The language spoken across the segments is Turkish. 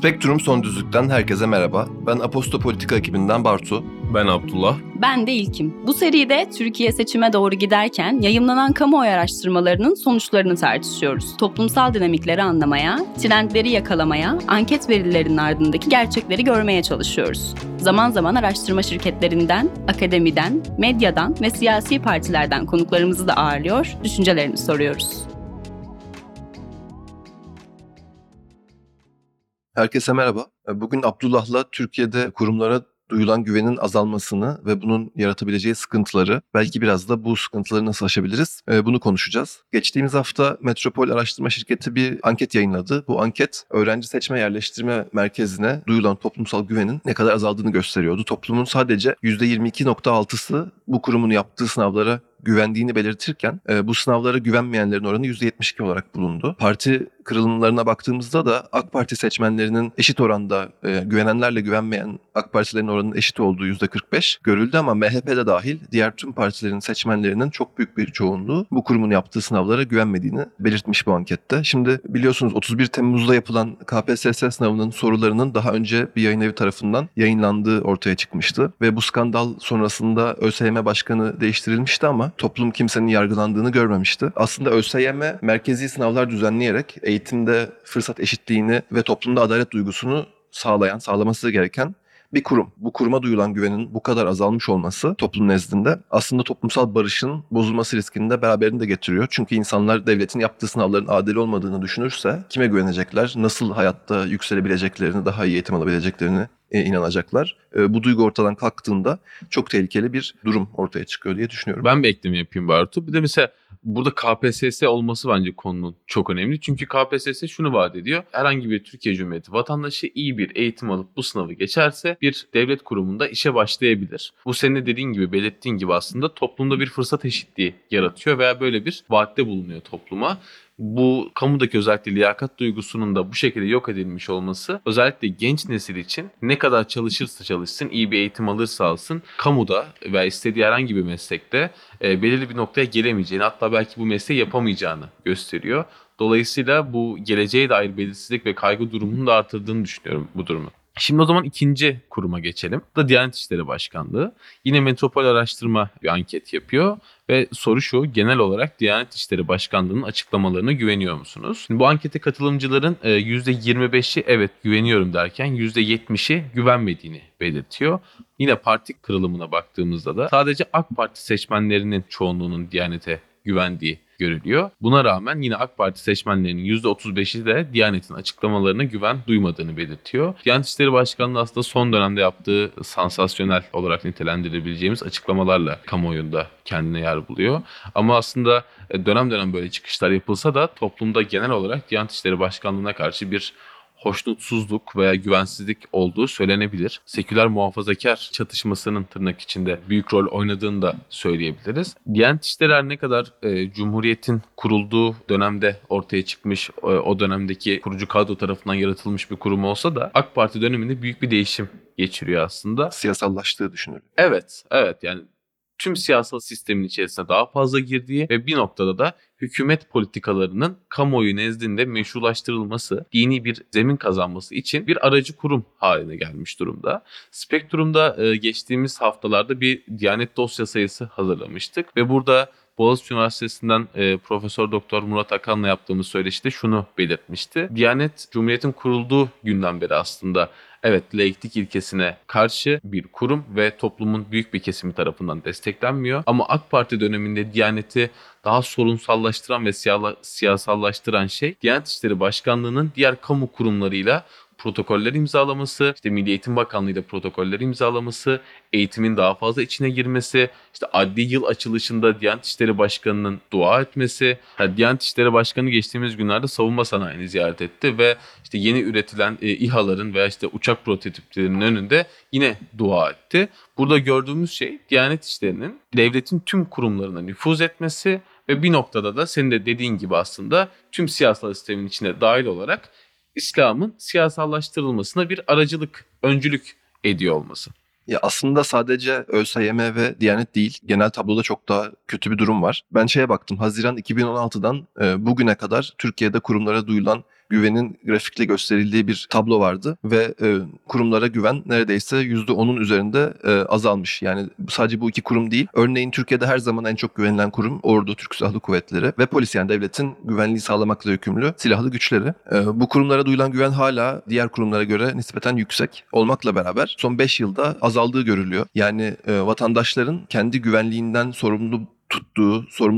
Spektrum Son Düzlük'ten herkese merhaba. Ben Apostol Politika ekibinden Bartu. Ben Abdullah. Ben de İlkim. Bu seride Türkiye seçime doğru giderken yayımlanan kamuoyu araştırmalarının sonuçlarını tartışıyoruz. Toplumsal dinamikleri anlamaya, trendleri yakalamaya, anket verilerinin ardındaki gerçekleri görmeye çalışıyoruz. Zaman zaman araştırma şirketlerinden, akademiden, medyadan ve siyasi partilerden konuklarımızı da ağırlıyor, düşüncelerini soruyoruz. Herkese merhaba. Bugün Abdullah'la Türkiye'de kurumlara duyulan güvenin azalmasını ve bunun yaratabileceği sıkıntıları, belki biraz da bu sıkıntıları nasıl aşabiliriz, bunu konuşacağız. Geçtiğimiz hafta Metropol Araştırma Şirketi bir anket yayınladı. Bu anket öğrenci seçme yerleştirme merkezine duyulan toplumsal güvenin ne kadar azaldığını gösteriyordu. Toplumun sadece %22.6'sı bu kurumun yaptığı sınavlara güvendiğini belirtirken bu sınavlara güvenmeyenlerin oranı %72 olarak bulundu. Parti kırılımlarına baktığımızda da AK Parti seçmenlerinin eşit oranda güvenenlerle güvenmeyen AK Partilerin oranının eşit olduğu %45 görüldü ama MHP'de dahil diğer tüm partilerin seçmenlerinin çok büyük bir çoğunluğu bu kurumun yaptığı sınavlara güvenmediğini belirtmiş bu ankette. Şimdi biliyorsunuz 31 Temmuz'da yapılan KPSS sınavının sorularının daha önce bir yayın evi tarafından yayınlandığı ortaya çıkmıştı ve bu skandal sonrasında ÖSYM Başkanı değiştirilmişti ama toplum kimsenin yargılandığını görmemişti. Aslında ÖSYM merkezi sınavlar düzenleyerek eğitimde fırsat eşitliğini ve toplumda adalet duygusunu sağlaması gereken bir kurum. Bu kuruma duyulan güvenin bu kadar azalmış olması toplum nezdinde aslında toplumsal barışın bozulması riskini de beraberinde getiriyor. Çünkü insanlar devletin yaptığı sınavların adil olmadığını düşünürse kime güvenecekler, nasıl hayatta yükselebileceklerini, daha iyi eğitim alabileceklerini inanacaklar. Bu duygu ortadan kalktığında çok tehlikeli bir durum ortaya çıkıyor diye düşünüyorum. Ben bir ekleme yapayım Bartu. Bir de mesela burada KPSS olması bence konunun çok önemli. Çünkü KPSS şunu vaat ediyor. Herhangi bir Türkiye Cumhuriyeti vatandaşı iyi bir eğitim alıp bu sınavı geçerse bir devlet kurumunda işe başlayabilir. Bu senin de belirttiğin gibi aslında toplumda bir fırsat eşitliği yaratıyor veya böyle bir vaatte bulunuyor topluma. Bu kamudaki özellikle liyakat duygusunun da bu şekilde yok edilmiş olması özellikle genç nesil için ne kadar çalışırsa çalışsın, iyi bir eğitim alırsa alsın kamuda veya istediği herhangi bir meslekte belirli bir noktaya gelemeyeceğini hatta belki bu mesleği yapamayacağını gösteriyor. Dolayısıyla bu geleceğe dair belirsizlik ve kaygı durumunun da artırdığını düşünüyorum bu durumu. Şimdi o zaman ikinci kuruma geçelim. Bu da Diyanet İşleri Başkanlığı. Yine Metropol Araştırma bir anket yapıyor. Ve soru şu, genel olarak Diyanet İşleri Başkanlığı'nın açıklamalarına güveniyor musunuz? Şimdi bu ankete katılımcıların %25'i evet güveniyorum derken %70'i güvenmediğini belirtiyor. Yine parti kırılımına baktığımızda da sadece AK Parti seçmenlerinin çoğunluğunun Diyanet'e güvendiği görülüyor. Buna rağmen yine AK Parti seçmenlerinin %35'i de Diyanet'in açıklamalarına güven duymadığını belirtiyor. Diyanet İşleri Başkanlığı aslında son dönemde yaptığı sansasyonel olarak nitelendirilebileceğimiz açıklamalarla kamuoyunda kendine yer buluyor. Ama aslında dönem dönem böyle çıkışlar yapılsa da toplumda genel olarak Diyanet İşleri Başkanlığı'na karşı bir hoşnutsuzluk veya güvensizlik olduğu söylenebilir. Seküler muhafazakar çatışmasının tırnak içinde büyük rol oynadığını da söyleyebiliriz. Diyanet İşleri ne kadar Cumhuriyet'in kurulduğu dönemde ortaya çıkmış, o dönemdeki kurucu kadro tarafından yaratılmış bir kurum olsa da AK Parti döneminde büyük bir değişim geçiriyor aslında. Siyasallaştığı düşünülüyor. Evet yani tüm siyasal sistemin içerisine daha fazla girdiği ve bir noktada da hükümet politikalarının kamuoyu nezdinde meşrulaştırılması, dini bir zemin kazanması için bir aracı kurum haline gelmiş durumda. Spektrum'da geçtiğimiz haftalarda bir Diyanet dosya sayısı hazırlamıştık ve burada Boğaziçi Üniversitesi'nden Profesör Doktor Murat Akan'la yaptığımız söyleşide şunu belirtmişti. Diyanet, Cumhuriyet'in kurulduğu günden beri aslında evet laiklik ilkesine karşı bir kurum ve toplumun büyük bir kesimi tarafından desteklenmiyor. Ama AK Parti döneminde Diyanet'i daha sorunsallaştıran ve siyasallaştıran şey Diyanet İşleri Başkanlığı'nın diğer kamu kurumlarıyla protokolleri imzalaması, işte Milli Eğitim Bakanlığı ile protokolleri imzalaması, eğitimin daha fazla içine girmesi, işte adli yıl açılışında Diyanet İşleri Başkanı'nın dua etmesi. Yani Diyanet İşleri Başkanı geçtiğimiz günlerde savunma sanayini ziyaret etti ve işte yeni üretilen İHA'ların veya işte uçak prototiplerinin önünde yine dua etti. Burada gördüğümüz şey Diyanet İşleri'nin devletin tüm kurumlarına nüfuz etmesi ve bir noktada da senin de dediğin gibi aslında tüm siyasal sistemin içine dahil olarak İslam'ın siyasallaştırılmasına bir öncülük ediyor olması. Ya aslında sadece ÖSYM ve Diyanet değil, genel tabloda çok daha kötü bir durum var. Ben baktım, Haziran 2016'dan bugüne kadar Türkiye'de kurumlara duyulan güvenin grafikle gösterildiği bir tablo vardı ve kurumlara güven neredeyse %10'un üzerinde azalmış. Yani sadece bu iki kurum değil. Örneğin Türkiye'de her zaman en çok güvenilen kurum Ordu, Türk Silahlı Kuvvetleri ve polis, yani devletin güvenliği sağlamakla yükümlü silahlı güçleri. Bu kurumlara duyulan güven hala diğer kurumlara göre nispeten yüksek olmakla beraber son 5 yılda azaldığı görülüyor. Yani vatandaşların kendi güvenliğinden sorumlu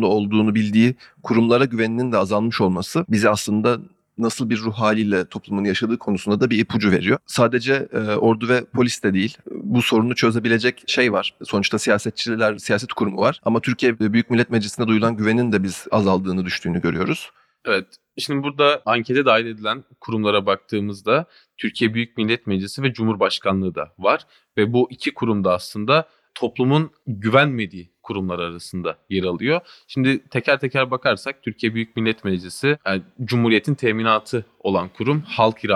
olduğunu bildiği kurumlara güveninin de azalmış olması bizi aslında nasıl bir ruh haliyle toplumun yaşadığı konusunda da bir ipucu veriyor. Sadece ordu ve polis de değil. Bu sorunu çözebilecek şey var. Sonuçta siyasetçiler, siyaset kurumu var. Ama Türkiye Büyük Millet Meclisi'ne duyulan güvenin de biz azaldığını, düştüğünü görüyoruz. Evet. Şimdi burada ankete dahil edilen kurumlara baktığımızda Türkiye Büyük Millet Meclisi ve Cumhurbaşkanlığı da var. Ve bu iki kurum da aslında toplumun güvenmediği kurumlar arasında yer alıyor. Şimdi teker teker bakarsak Türkiye Büyük Millet Meclisi, yani Cumhuriyet'in teminatı olan kurum, halkın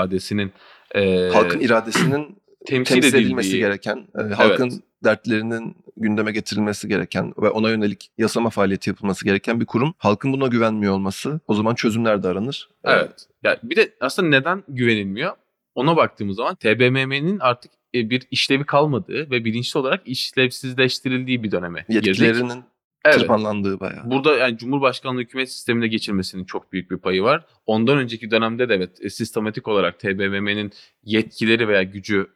iradesinin temsil edilmesi gereken, halkın dertlerinin gündeme getirilmesi gereken ve ona yönelik yasama faaliyeti yapılması gereken bir kurum. Halkın buna güvenmiyor olması, o zaman çözümler de aranır. Evet. Yani bir de aslında neden güvenilmiyor? Ona baktığımız zaman TBMM'nin artık bir işlevi kalmadığı ve bilinçli olarak işlevsizleştirildiği bir döneme girdik. Yetkilerinin tırpanlandığı bayağı. Burada yani Cumhurbaşkanlığı hükümet sistemine geçirmesinin çok büyük bir payı var. Ondan önceki dönemde de evet, sistematik olarak TBMM'nin yetkileri veya gücü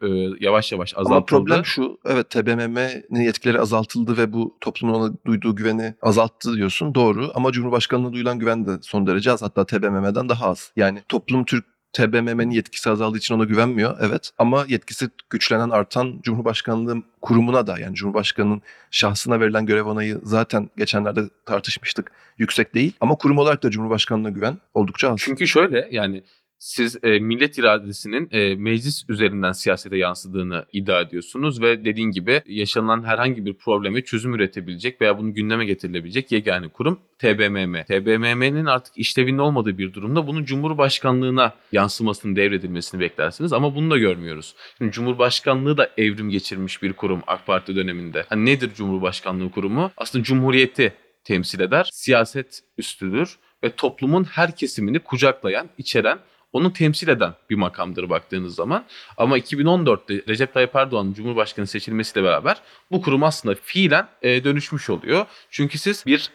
yavaş yavaş azaltıldı. Ama problem şu, evet, TBMM'nin yetkileri azaltıldı ve bu toplumun ona duyduğu güveni azalttı diyorsun, doğru. Ama Cumhurbaşkanlığına duyulan güven de son derece az, hatta TBMM'den daha az. Yani toplum TBMM'nin yetkisi azaldığı için ona güvenmiyor, evet, ama yetkisi güçlenen, artan Cumhurbaşkanlığı kurumuna da, yani Cumhurbaşkanı'nın şahsına verilen görev onayı zaten geçenlerde tartışmıştık, yüksek değil, ama kurum olarak da Cumhurbaşkanlığına güven oldukça az. Çünkü şöyle, yani siz millet iradesinin meclis üzerinden siyasete yansıdığını iddia ediyorsunuz ve dediğin gibi yaşanan herhangi bir probleme çözüm üretebilecek veya bunu gündeme getirilebilecek yegane kurum TBMM. TBMM'nin artık işlevinde olmadığı bir durumda bunun Cumhurbaşkanlığına yansımasının, devredilmesini beklersiniz ama bunu da görmüyoruz. Şimdi Cumhurbaşkanlığı da evrim geçirmiş bir kurum AK Parti döneminde. Hani nedir Cumhurbaşkanlığı kurumu? Aslında Cumhuriyeti temsil eder, siyaset üstüdür ve toplumun her kesimini kucaklayan, içeren, onu temsil eden bir makamdır baktığınız zaman. Ama 2014'te Recep Tayyip Erdoğan'ın Cumhurbaşkanı seçilmesiyle beraber bu kurum aslında fiilen dönüşmüş oluyor. Çünkü siz bir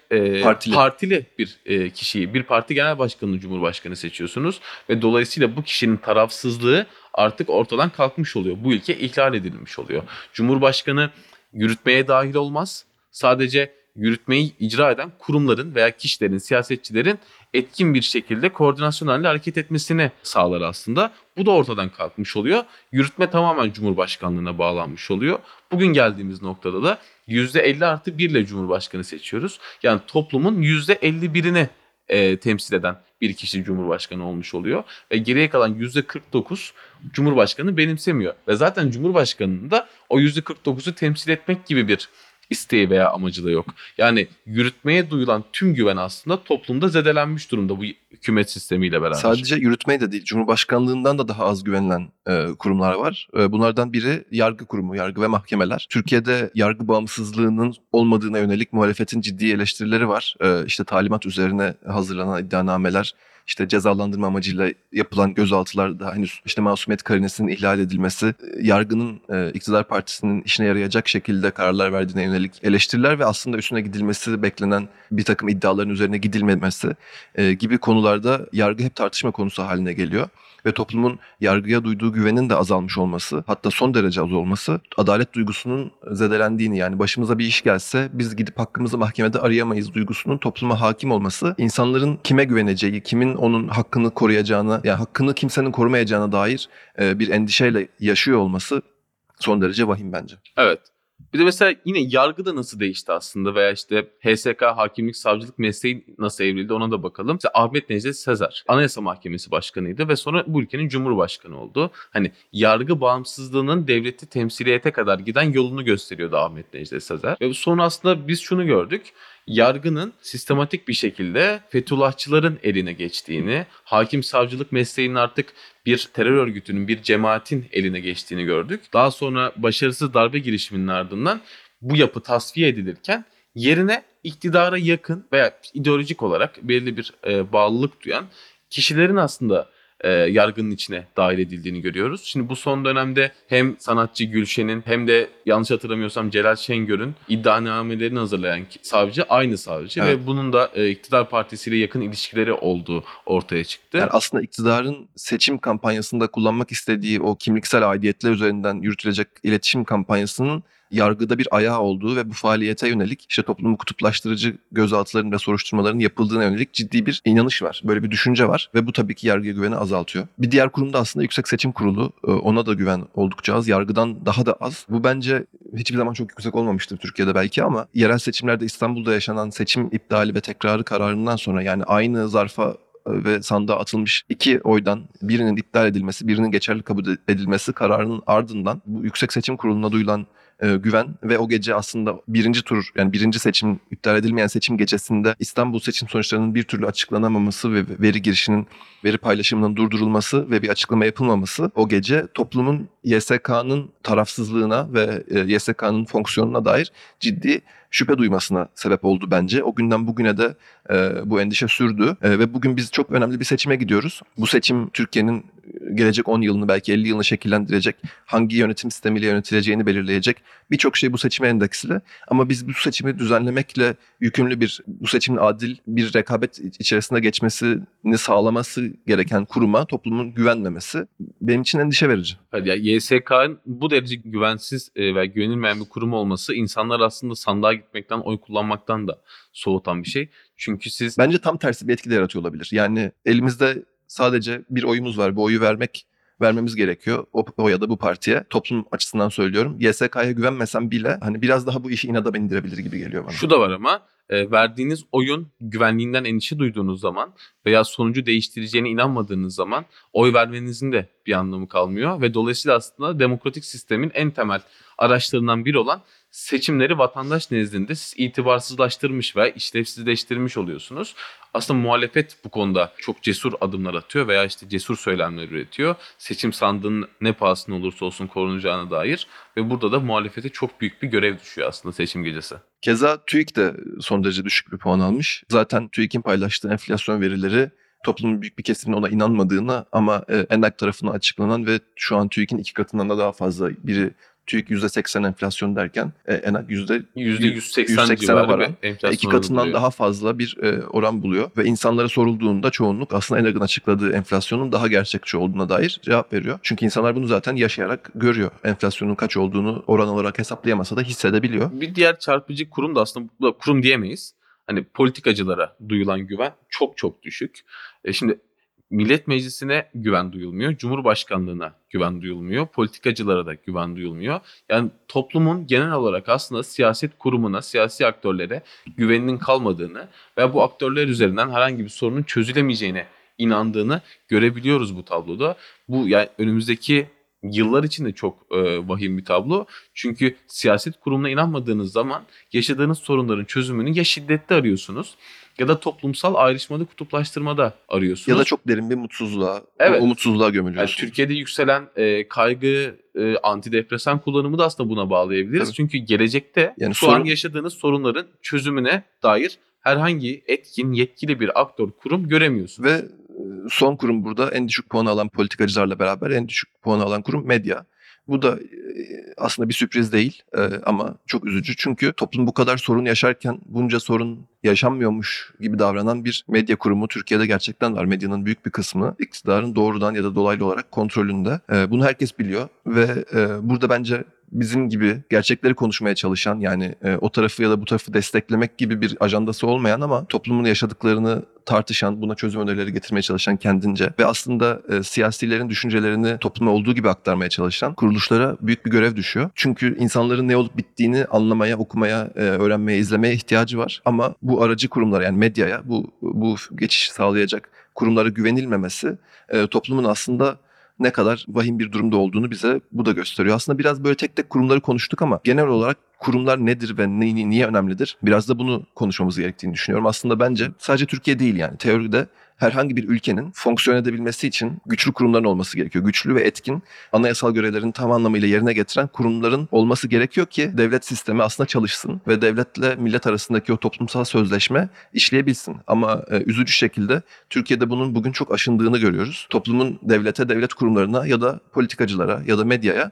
partili bir kişiyi, bir parti genel başkanını Cumhurbaşkanı seçiyorsunuz ve dolayısıyla bu kişinin tarafsızlığı artık ortadan kalkmış oluyor. Bu ilke ihlal edilmiş oluyor. Cumhurbaşkanı yürütmeye dahil olmaz. Sadece yürütmeyi icra eden kurumların veya kişilerin, siyasetçilerin etkin bir şekilde koordinasyon halinde hareket etmesini sağlar aslında. Bu da ortadan kalkmış oluyor. Yürütme tamamen Cumhurbaşkanlığına bağlanmış oluyor. Bugün geldiğimiz noktada da %50+1 ile Cumhurbaşkanı seçiyoruz. Yani toplumun %51'ini temsil eden bir kişi Cumhurbaşkanı olmuş oluyor. Ve geriye kalan %49 Cumhurbaşkanı benimsemiyor. Ve zaten Cumhurbaşkanı'nın da o %49'u temsil etmek gibi bir isteği veya amacı da yok. Yani yürütmeye duyulan tüm güven aslında toplumda zedelenmiş durumda bu hükümet sistemiyle beraber. Sadece yürütmeye de değil, Cumhurbaşkanlığından da daha az güvenilen kurumlar var. Bunlardan biri yargı kurumu, yargı ve mahkemeler. Türkiye'de yargı bağımsızlığının olmadığına yönelik muhalefetin ciddi eleştirileri var. İşte talimat üzerine hazırlanan iddianameler, İşte cezalandırma amacıyla yapılan gözaltılar, daha henüz işte masumiyet karinesinin ihlal edilmesi, yargının iktidar partisinin işine yarayacak şekilde kararlar verdiğine yönelik eleştiriler ve aslında üstüne gidilmesi beklenen bir takım iddiaların üzerine gidilmemesi gibi konularda yargı hep tartışma konusu haline geliyor. Ve toplumun yargıya duyduğu güvenin de azalmış olması, hatta son derece az olması, adalet duygusunun zedelendiğini, yani başımıza bir iş gelse biz gidip hakkımızı mahkemede arayamayız duygusunun topluma hakim olması, insanların kime güveneceği, kimin onun hakkını koruyacağına, yani hakkını kimsenin korumayacağına dair bir endişeyle yaşıyor olması son derece vahim bence. Evet. Bir de mesela yine yargıda nasıl değişti aslında veya işte HSK, hakimlik, savcılık mesleği nasıl evrildi ona da bakalım. İşte Ahmet Necdet Sezer Anayasa Mahkemesi Başkanıydı ve sonra bu ülkenin Cumhurbaşkanı oldu. Hani yargı bağımsızlığının devleti temsiliyete kadar giden yolunu gösteriyordu Ahmet Necdet Sezer. Ve sonra aslında biz şunu gördük. Yargının sistematik bir şekilde Fethullahçıların eline geçtiğini, hakim savcılık mesleğinin artık bir terör örgütünün, bir cemaatin eline geçtiğini gördük. Daha sonra başarısız darbe girişiminin ardından bu yapı tasfiye edilirken yerine iktidara yakın veya ideolojik olarak belli bir bağlılık duyan kişilerin aslında yargının içine dahil edildiğini görüyoruz. Şimdi bu son dönemde hem sanatçı Gülşen'in hem de yanlış hatırlamıyorsam Celal Şengör'ün iddianamelerini hazırlayan savcı aynı savcı, evet, ve bunun da iktidar partisiyle yakın ilişkileri olduğu ortaya çıktı. Yani aslında iktidarın seçim kampanyasında kullanmak istediği o kimliksel aidiyetler üzerinden yürütülecek iletişim kampanyasının yargıda bir ayağı olduğu ve bu faaliyete yönelik işte toplumu kutuplaştırıcı gözaltıların ve soruşturmaların yapıldığına yönelik ciddi bir inanış var. Böyle bir düşünce var ve bu tabii ki yargıya güveni azaltıyor. Bir diğer kurum da aslında Yüksek Seçim Kurulu. Ona da güven oldukça az. Yargıdan daha da az. Bu bence hiçbir zaman çok yüksek olmamıştır Türkiye'de belki ama yerel seçimlerde İstanbul'da yaşanan seçim iptali ve tekrarı kararından sonra, yani aynı zarfa ve sandığa atılmış iki oydan birinin iptal edilmesi, birinin geçerli kabul edilmesi kararının ardından bu Yüksek Seçim Kurulu'na duyulan güven ve o gece aslında birinci tur, yani birinci seçim, iptal edilmeyen seçim gecesinde İstanbul seçim sonuçlarının bir türlü açıklanamaması ve veri girişinin, veri paylaşımının durdurulması ve bir açıklama yapılmaması o gece toplumun YSK'nın tarafsızlığına ve YSK'nın fonksiyonuna dair ciddi şüphe duymasına sebep oldu bence. O günden bugüne de bu endişe sürdü ve bugün biz çok önemli bir seçime gidiyoruz. Bu seçim Türkiye'nin gelecek 10 yılını, belki 50 yılını şekillendirecek, hangi yönetim sistemiyle yönetileceğini belirleyecek. Birçok şey bu seçime endeksli ama biz bu seçimi düzenlemekle yükümlü bir, bu seçimin adil bir rekabet içerisinde geçmesini sağlaması gereken kuruma toplumun güvenmemesi benim için endişe verici. Yani YSK'nın bu derece güvensiz ve güvenilmeyen bir kurum olması insanlar aslında sandığa gitmekten, oy kullanmaktan da soğutan bir şey. Çünkü siz... Bence tam tersi bir etki de yaratıyor olabilir. Yani elimizde sadece bir oyumuz var. Bu oyu vermemiz gerekiyor. O ya da bu partiye. Toplum açısından söylüyorum. YSK'ya güvenmesem bile hani biraz daha bu işi inada bindirebilir gibi geliyor bana. Şu da var ama verdiğiniz oyun güvenliğinden endişe duyduğunuz zaman veya sonucu değiştireceğine inanmadığınız zaman oy vermenizin de bir anlamı kalmıyor ve dolayısıyla aslında demokratik sistemin en temel araçlarından biri olan seçimleri vatandaş nezdinde siz itibarsızlaştırmış ve işlevsizleştirmiş oluyorsunuz. Aslında muhalefet bu konuda çok cesur adımlar atıyor veya işte cesur söylemler üretiyor. Seçim sandığının ne pahasına olursa olsun korunacağına dair ve burada da muhalefete çok büyük bir görev düşüyor aslında seçim gecesi. Keza TÜİK de son derece düşük bir puan almış. Zaten TÜİK'in paylaştığı enflasyon verileri toplumun büyük bir kesiminin ona inanmadığına ama ENAG tarafından açıklanan ve şu an TÜİK'in 2 katından da daha fazla, biri TÜİK %80 enflasyon derken ENAG %180'e varan, 2 katından daha fazla bir oran buluyor. Ve insanlara sorulduğunda çoğunluk aslında ENAG'ın açıkladığı enflasyonun daha gerçekçi olduğuna dair cevap veriyor. Çünkü insanlar bunu zaten yaşayarak görüyor. Enflasyonun kaç olduğunu oran olarak hesaplayamasa da hissedebiliyor. Bir diğer çarpıcı kurum da aslında kurum diyemeyiz. Hani politikacılara duyulan güven çok çok düşük. Şimdi Millet Meclisi'ne güven duyulmuyor, Cumhurbaşkanlığına güven duyulmuyor, politikacılara da güven duyulmuyor. Yani toplumun genel olarak aslında siyaset kurumuna, siyasi aktörlere güveninin kalmadığını ve bu aktörler üzerinden herhangi bir sorunun çözülemeyeceğine inandığını görebiliyoruz bu tabloda. Bu yani önümüzdeki yıllar için de çok vahim bir tablo. Çünkü siyaset kurumuna inanmadığınız zaman yaşadığınız sorunların çözümünü ya şiddette arıyorsunuz ya da toplumsal ayrışmada, kutuplaştırmada arıyorsunuz. Ya da çok derin bir mutsuzluğa, evet, umutsuzluğa gömülüyorsunuz. Yani Türkiye'de yükselen kaygı, antidepresan kullanımı da aslında buna bağlayabiliriz. Tabii. Çünkü gelecekte yani şu an yaşadığınız sorunların çözümüne dair herhangi etkin, yetkili bir aktör, kurum göremiyorsunuz. Ve son kurum burada en düşük puanı alan politikacılarla beraber en düşük puanı alan kurum medya. Bu da aslında bir sürpriz değil ama çok üzücü. Çünkü toplum bu kadar sorun yaşarken bunca sorun yaşanmıyormuş gibi davranan bir medya kurumu Türkiye'de gerçekten var. Medyanın büyük bir kısmı iktidarın doğrudan ya da dolaylı olarak kontrolünde. Bunu herkes biliyor ve burada bence bizim gibi gerçekleri konuşmaya çalışan, yani o tarafı ya da bu tarafı desteklemek gibi bir ajandası olmayan ama toplumun yaşadıklarını tartışan, buna çözüm önerileri getirmeye çalışan kendince ve aslında siyasilerin düşüncelerini topluma olduğu gibi aktarmaya çalışan kuruluşlara büyük bir görev düşüyor. Çünkü insanların ne olup bittiğini anlamaya, okumaya, öğrenmeye, izlemeye ihtiyacı var. Ama bu aracı kurumlara, yani medyaya bu geçişi sağlayacak kurumlara güvenilmemesi toplumun aslında ne kadar vahim bir durumda olduğunu bize bu da gösteriyor. Aslında biraz böyle tek tek kurumları konuştuk ama genel olarak kurumlar nedir ve niye önemlidir? Biraz da bunu konuşmamız gerektiğini düşünüyorum. Aslında bence sadece Türkiye değil, yani teoride herhangi bir ülkenin fonksiyon edebilmesi için güçlü kurumların olması gerekiyor. Güçlü ve etkin, anayasal görevlerini tam anlamıyla yerine getiren kurumların olması gerekiyor ki devlet sistemi aslında çalışsın ve devletle millet arasındaki o toplumsal sözleşme işleyebilsin. Ama üzücü şekilde Türkiye'de bunun bugün çok aşındığını görüyoruz. Toplumun devlete, devlet kurumlarına ya da politikacılara ya da medyaya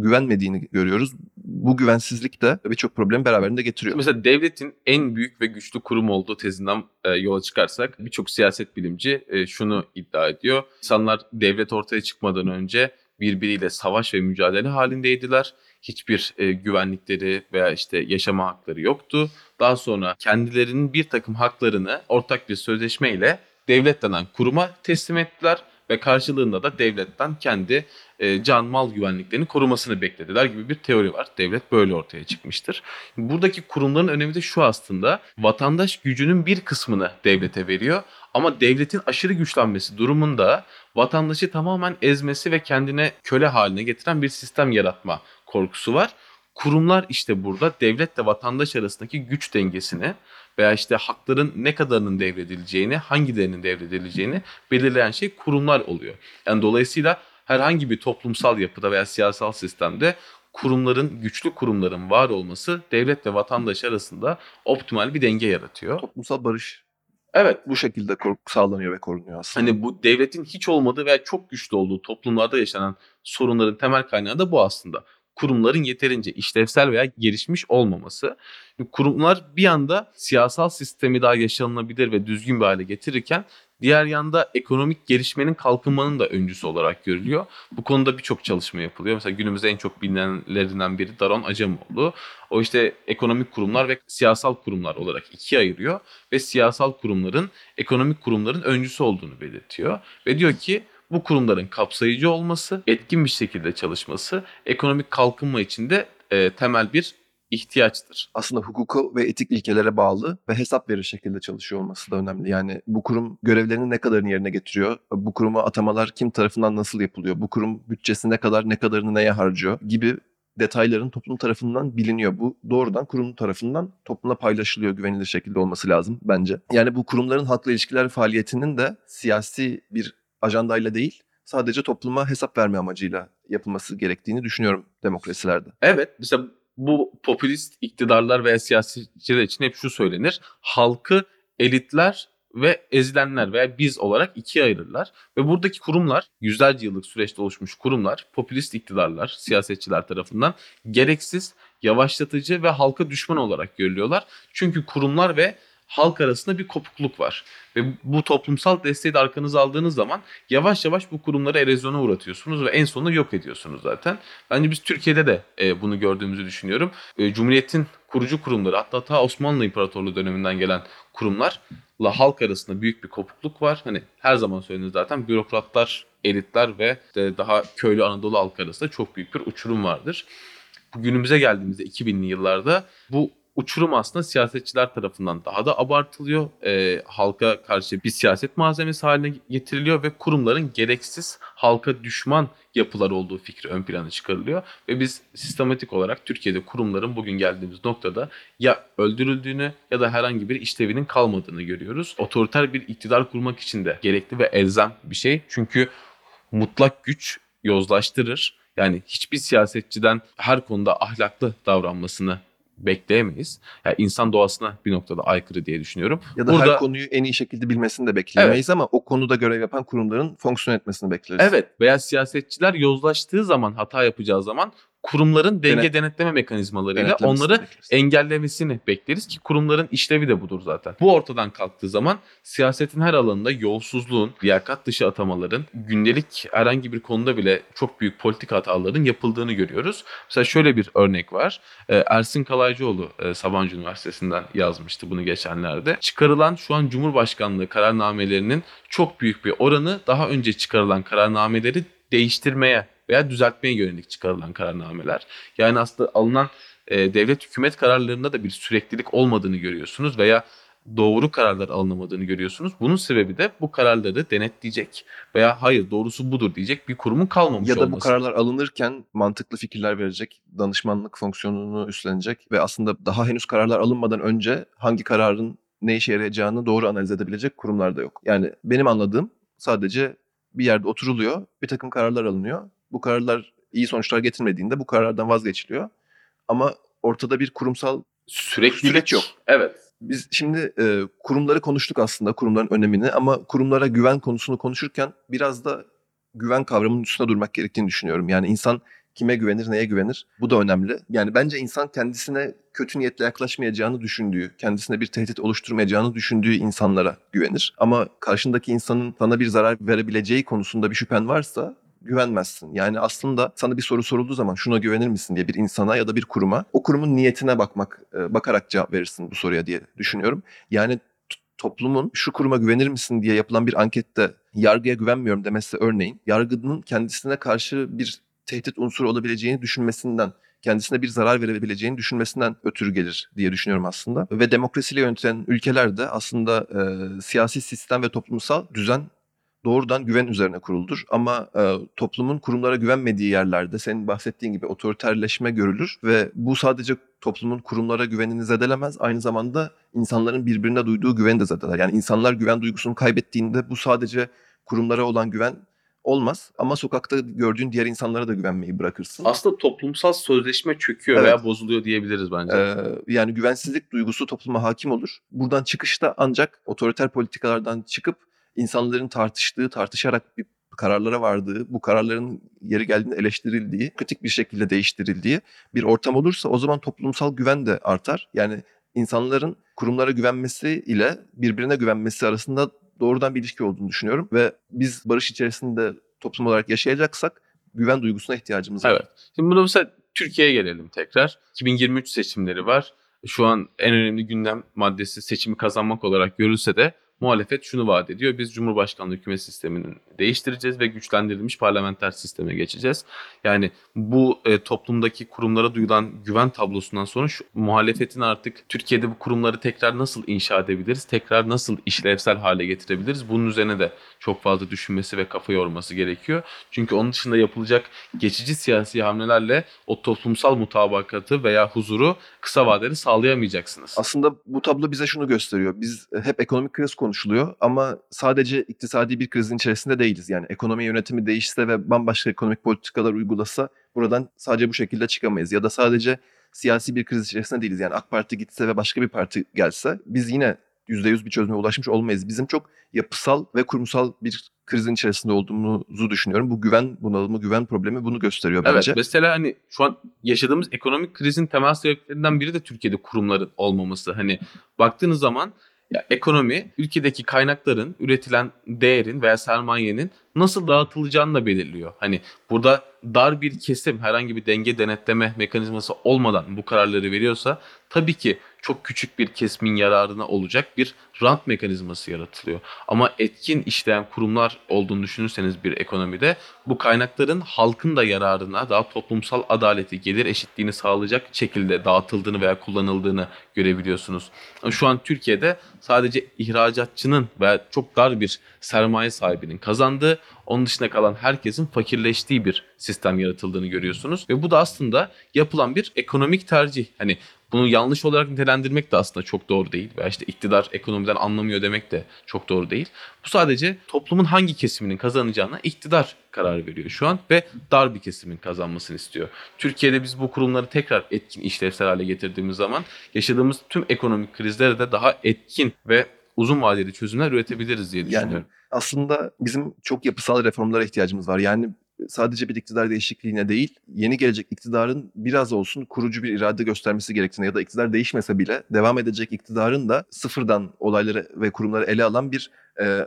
güvenmediğini görüyoruz. Bu güvensizlik de birçok problemi beraberinde getiriyor. Mesela devletin en büyük ve güçlü kurum olduğu tezinden yola çıkarsak birçok siyaset bilimci şunu iddia ediyor. İnsanlar devlet ortaya çıkmadan önce birbiriyle savaş ve mücadele halindeydiler. Hiçbir güvenlikleri veya işte yaşama hakları yoktu. Daha sonra kendilerinin bir takım haklarını ortak bir sözleşmeyle devlet denen kuruma teslim ettiler ve karşılığında da devletten kendi can mal güvenliklerini korumasını beklediler gibi bir teori var. Devlet böyle ortaya çıkmıştır. Buradaki kurumların önemi de şu aslında. Vatandaş gücünün bir kısmını devlete veriyor ama devletin aşırı güçlenmesi durumunda vatandaşı tamamen ezmesi ve kendine köle haline getiren bir sistem yaratma korkusu var. Kurumlar işte burada devletle vatandaş arasındaki güç dengesini veya işte hakların ne kadarının devredileceğini, hangilerinin devredileceğini belirleyen şey kurumlar oluyor. Yani dolayısıyla herhangi bir toplumsal yapıda veya siyasal sistemde kurumların, güçlü kurumların var olması devletle vatandaş arasında optimal bir denge yaratıyor. Toplumsal barış. Evet. Bu şekilde sağlanıyor ve korunuyor aslında. Hani bu devletin hiç olmadığı veya çok güçlü olduğu toplumlarda yaşanan sorunların temel kaynağı da bu aslında. Kurumların yeterince işlevsel veya gelişmiş olmaması. Kurumlar bir yanda siyasal sistemi daha yaşanılabilir ve düzgün bir hale getirirken diğer yanda ekonomik gelişmenin, kalkınmanın da öncüsü olarak görülüyor. Bu konuda birçok çalışma yapılıyor. Mesela günümüzde en çok bilinenlerinden biri Daron Acemoğlu. O işte ekonomik kurumlar ve siyasal kurumlar olarak ikiye ayırıyor ve siyasal kurumların ekonomik kurumların öncüsü olduğunu belirtiyor ve diyor ki bu kurumların kapsayıcı olması, etkin bir şekilde çalışması ekonomik kalkınma için de temel bir ihtiyaçtır. Aslında hukuku ve etik ilkelere bağlı ve hesap verir şekilde çalışıyor olması da önemli. Yani bu kurum görevlerini ne kadarını yerine getiriyor, bu kuruma atamalar kim tarafından nasıl yapılıyor, bu kurum bütçesi ne kadar, ne kadarını neye harcıyor gibi detayların toplum tarafından biliniyor. Bu doğrudan kurum tarafından toplumla paylaşılıyor, güvenilir şekilde olması lazım bence. Yani bu kurumların halkla ilişkiler faaliyetinin de siyasi bir ajandayla değil, sadece topluma hesap verme amacıyla yapılması gerektiğini düşünüyorum demokrasilerde. Evet, mesela bu popülist iktidarlar veya siyasetçiler için hep şu söylenir. Halkı elitler ve ezilenler veya biz olarak ikiye ayırırlar. Ve buradaki kurumlar, yüzlerce yıllık süreçte oluşmuş kurumlar, popülist iktidarlar, siyasetçiler tarafından gereksiz, yavaşlatıcı ve halka düşman olarak görülüyorlar. Çünkü kurumlar ve halk arasında bir kopukluk var. Ve bu toplumsal desteği de arkanıza aldığınız zaman yavaş yavaş bu kurumları erozyona uğratıyorsunuz ve en sonunda yok ediyorsunuz zaten. Bence biz Türkiye'de de bunu gördüğümüzü düşünüyorum. Cumhuriyetin kurucu kurumları, hatta Osmanlı İmparatorluğu döneminden gelen kurumlarla halk arasında büyük bir kopukluk var. Hani her zaman söylediğiniz zaten bürokratlar, elitler ve daha köylü Anadolu halkı arasında çok büyük bir uçurum vardır. Günümüze geldiğimizde 2000'li yıllarda bu uçurum aslında siyasetçiler tarafından daha da abartılıyor. Halka karşı bir siyaset malzemesi haline getiriliyor ve kurumların gereksiz halka düşman yapılar olduğu fikri ön plana çıkarılıyor. Ve biz sistematik olarak Türkiye'de kurumların bugün geldiğimiz noktada ya öldürüldüğünü ya da herhangi bir işlevinin kalmadığını görüyoruz. Otoriter bir iktidar kurmak için de gerekli ve elzem bir şey. Çünkü mutlak güç yozlaştırır. Yani hiçbir siyasetçiden her konuda ahlaklı davranmasını bekleyemeyiz. Yani insan doğasına bir noktada aykırı diye düşünüyorum. Ya da burada her konuyu en iyi şekilde bilmesini de bekleyemeyiz, evet. Ama o konuda görev yapan kurumların fonksiyon etmesini bekleriz. Evet, veya siyasetçiler yozlaştığı zaman, hata yapacağı zaman kurumların denge denetleme mekanizmalarıyla onları engellemesini bekleriz ki kurumların işlevi de budur zaten. Bu ortadan kalktığı zaman siyasetin her alanında yolsuzluğun, liyakat dışı atamaların, gündelik herhangi bir konuda bile çok büyük politik hataların yapıldığını görüyoruz. Mesela şöyle bir örnek var. Ersin Kalaycıoğlu Sabancı Üniversitesi'nden yazmıştı bunu geçenlerde. Çıkarılan şu an Cumhurbaşkanlığı kararnamelerinin çok büyük bir oranı daha önce çıkarılan kararnameleri değiştirmeye veya düzeltmeye yönelik çıkarılan kararnameler. Yani aslında alınan devlet hükümet kararlarında da bir süreklilik olmadığını görüyorsunuz veya doğru kararlar alınamadığını görüyorsunuz. Bunun sebebi de bu kararları denetleyecek veya hayır doğrusu budur diyecek bir kurumun kalmamış olması. Ya da bu kararlar alınırken mantıklı fikirler verecek, danışmanlık fonksiyonunu üstlenecek ve aslında daha henüz kararlar alınmadan önce hangi kararın ne işe yarayacağını doğru analiz edebilecek kurumlar da yok. Yani benim anladığım sadece bir yerde oturuluyor, bir takım kararlar alınıyor. Bu kararlar iyi sonuçlar getirmediğinde bu kararlardan vazgeçiliyor. Ama ortada bir kurumsal süreç yok. Evet. Biz şimdi kurumları konuştuk aslında, kurumların önemini, ama kurumlara güven konusunu konuşurken biraz da güven kavramının üstüne durmak gerektiğini düşünüyorum. Yani insan kime güvenir, neye güvenir? Bu da önemli. Yani bence insan kendisine kötü niyetle yaklaşmayacağını düşündüğü, kendisine bir tehdit oluşturmayacağını düşündüğü insanlara güvenir. Ama karşındaki insanın sana bir zarar verebileceği konusunda bir şüphen varsa güvenmezsin. Yani aslında sana bir soru sorulduğu zaman şuna güvenir misin diye bir insana ya da bir kuruma, o kurumun niyetine bakarak cevap verirsin bu soruya diye düşünüyorum. Yani toplumun şu kuruma güvenir misin diye yapılan bir ankette yargıya güvenmiyorum demesi örneğin, yargının kendisine karşı bir tehdit unsuru olabileceğini düşünmesinden, kendisine bir zarar verebileceğini düşünmesinden ötürü gelir diye düşünüyorum aslında. Ve demokrasiyle yönetilen ülkelerde aslında siyasi sistem ve toplumsal düzen doğrudan güven üzerine kuruludur. Ama toplumun kurumlara güvenmediği yerlerde senin bahsettiğin gibi otoriterleşme görülür ve bu sadece toplumun kurumlara güvenini zedelemez, aynı zamanda insanların birbirine duyduğu güveni de zedeler. Yani insanlar güven duygusunu kaybettiğinde bu sadece kurumlara olan güven olmaz ama sokakta gördüğün diğer insanlara da güvenmeyi bırakırsın. Aslında toplumsal sözleşme çöküyor, evet, veya bozuluyor diyebiliriz bence. Yani güvensizlik duygusu topluma hakim olur. Buradan çıkışta ancak otoriter politikalardan çıkıp insanların tartışarak bir kararlara vardığı, bu kararların yeri geldiğinde eleştirildiği, kritik bir şekilde değiştirildiği bir ortam olursa o zaman toplumsal güven de artar. Yani insanların kurumlara güvenmesi ile birbirine güvenmesi arasında doğrudan bir ilişki olduğunu düşünüyorum ve biz barış içerisinde toplum olarak yaşayacaksak güven duygusuna ihtiyacımız var. Evet. Şimdi bunu mesela Türkiye'ye gelelim tekrar. 2023 seçimleri var. Şu an en önemli gündem maddesi seçimi kazanmak olarak görülse de muhalefet şunu vaat ediyor: biz Cumhurbaşkanlığı hükümet sistemini değiştireceğiz ve güçlendirilmiş parlamenter sisteme geçeceğiz. Yani bu toplumdaki kurumlara duyulan güven tablosundan sonra muhalefetin artık Türkiye'de bu kurumları tekrar nasıl inşa edebiliriz, tekrar nasıl işlevsel hale getirebiliriz? Bunun üzerine de çok fazla düşünmesi ve kafa yorması gerekiyor. Çünkü onun dışında yapılacak geçici siyasi hamlelerle o toplumsal mutabakatı veya huzuru kısa vadeli sağlayamayacaksınız. Aslında bu tablo bize şunu gösteriyor. Biz hep ekonomik kriz konuşuluyor ama sadece iktisadi bir krizin içerisinde değiliz. Yani ekonomi yönetimi değişse ve bambaşka ekonomik politikalar uygulasa buradan sadece bu şekilde çıkamayız. Ya da sadece siyasi bir kriz içerisinde değiliz. Yani AK Parti gitse ve başka bir parti gelse biz yine %100 bir çözüme ulaşmış olmayız. Bizim çok yapısal ve kurumsal bir krizin içerisinde olduğumuzu düşünüyorum. Bu güven bunalımı, güven problemi bunu gösteriyor bence. Evet, mesela hani şu an yaşadığımız ekonomik krizin temel sebeplerinden biri de Türkiye'de kurumların olmaması. Hani baktığınız zaman ya ekonomi ülkedeki kaynakların, üretilen değerin veya sermayenin nasıl dağıtılacağını da belirliyor. Hani burada dar bir kesim herhangi bir denge denetleme mekanizması olmadan bu kararları veriyorsa tabii ki çok küçük bir kesimin yararına olacak bir rant mekanizması yaratılıyor. Ama etkin işleyen kurumlar olduğunu düşünürseniz bir ekonomide bu kaynakların halkın da yararına, daha toplumsal adaleti, gelir eşitliğini sağlayacak şekilde dağıtıldığını veya kullanıldığını görebiliyorsunuz. Şu an Türkiye'de sadece ihracatçının veya çok dar bir sermaye sahibinin kazandığı, onun dışında kalan herkesin fakirleştiği bir sistem yaratıldığını görüyorsunuz. Ve bu da aslında yapılan bir ekonomik tercih. Hani bunu yanlış olarak nitelendirmek de aslında çok doğru değil. Veya işte iktidar ekonomiden anlamıyor demek de çok doğru değil. Bu sadece toplumun hangi kesiminin kazanacağına iktidar karar veriyor şu an ve dar bir kesimin kazanmasını istiyor. Türkiye'de biz bu kurumları tekrar etkin, işlevsel hale getirdiğimiz zaman yaşadığımız tüm ekonomik krizlere de daha etkin ve uzun vadeli çözümler üretebiliriz diye düşünüyorum. Yani aslında bizim çok yapısal reformlara ihtiyacımız var. Yani sadece bir iktidar değişikliğine değil, yeni gelecek iktidarın biraz olsun kurucu bir irade göstermesi gerektiğine ya da iktidar değişmese bile devam edecek iktidarın da sıfırdan olayları ve kurumları ele alan bir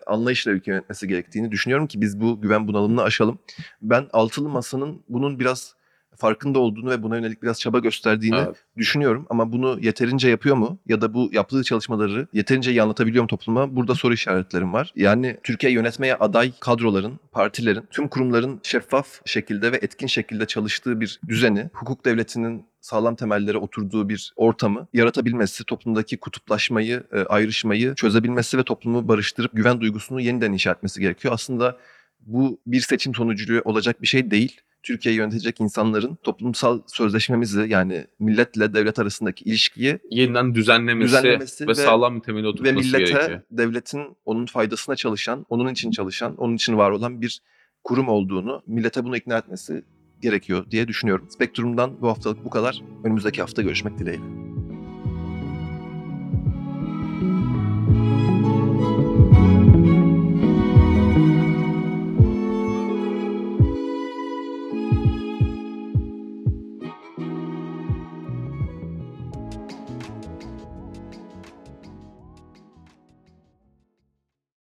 anlayışla ülke yönetmesi gerektiğini düşünüyorum ki biz bu güven bunalımını aşalım. Ben Altılı Masa'nın bunun biraz farkında olduğunu ve buna yönelik biraz çaba gösterdiğini düşünüyorum. Ama bunu yeterince yapıyor mu? Ya da bu yaptığı çalışmaları yeterince iyi anlatabiliyor mu topluma? Burada soru işaretlerim var. Yani Türkiye yönetmeye aday kadroların, partilerin, tüm kurumların şeffaf şekilde ve etkin şekilde çalıştığı bir düzeni, hukuk devletinin sağlam temellere oturduğu bir ortamı yaratabilmesi, toplumdaki kutuplaşmayı, ayrışmayı çözebilmesi ve toplumu barıştırıp güven duygusunu yeniden inşa etmesi gerekiyor. Aslında bu bir seçim sonucu olacak bir şey değil. Türkiye'yi yönetecek insanların toplumsal sözleşmemizi, yani milletle devlet arasındaki ilişkiyi yeniden düzenlemesi ve sağlam bir temeli oturtması gerekiyor. Ve millete gerekiyor. Devletin onun faydasına çalışan, onun için çalışan, onun için var olan bir kurum olduğunu, millete bunu ikna etmesi gerekiyor diye düşünüyorum. Spektrum'dan bu haftalık bu kadar. Önümüzdeki hafta görüşmek dileğiyle.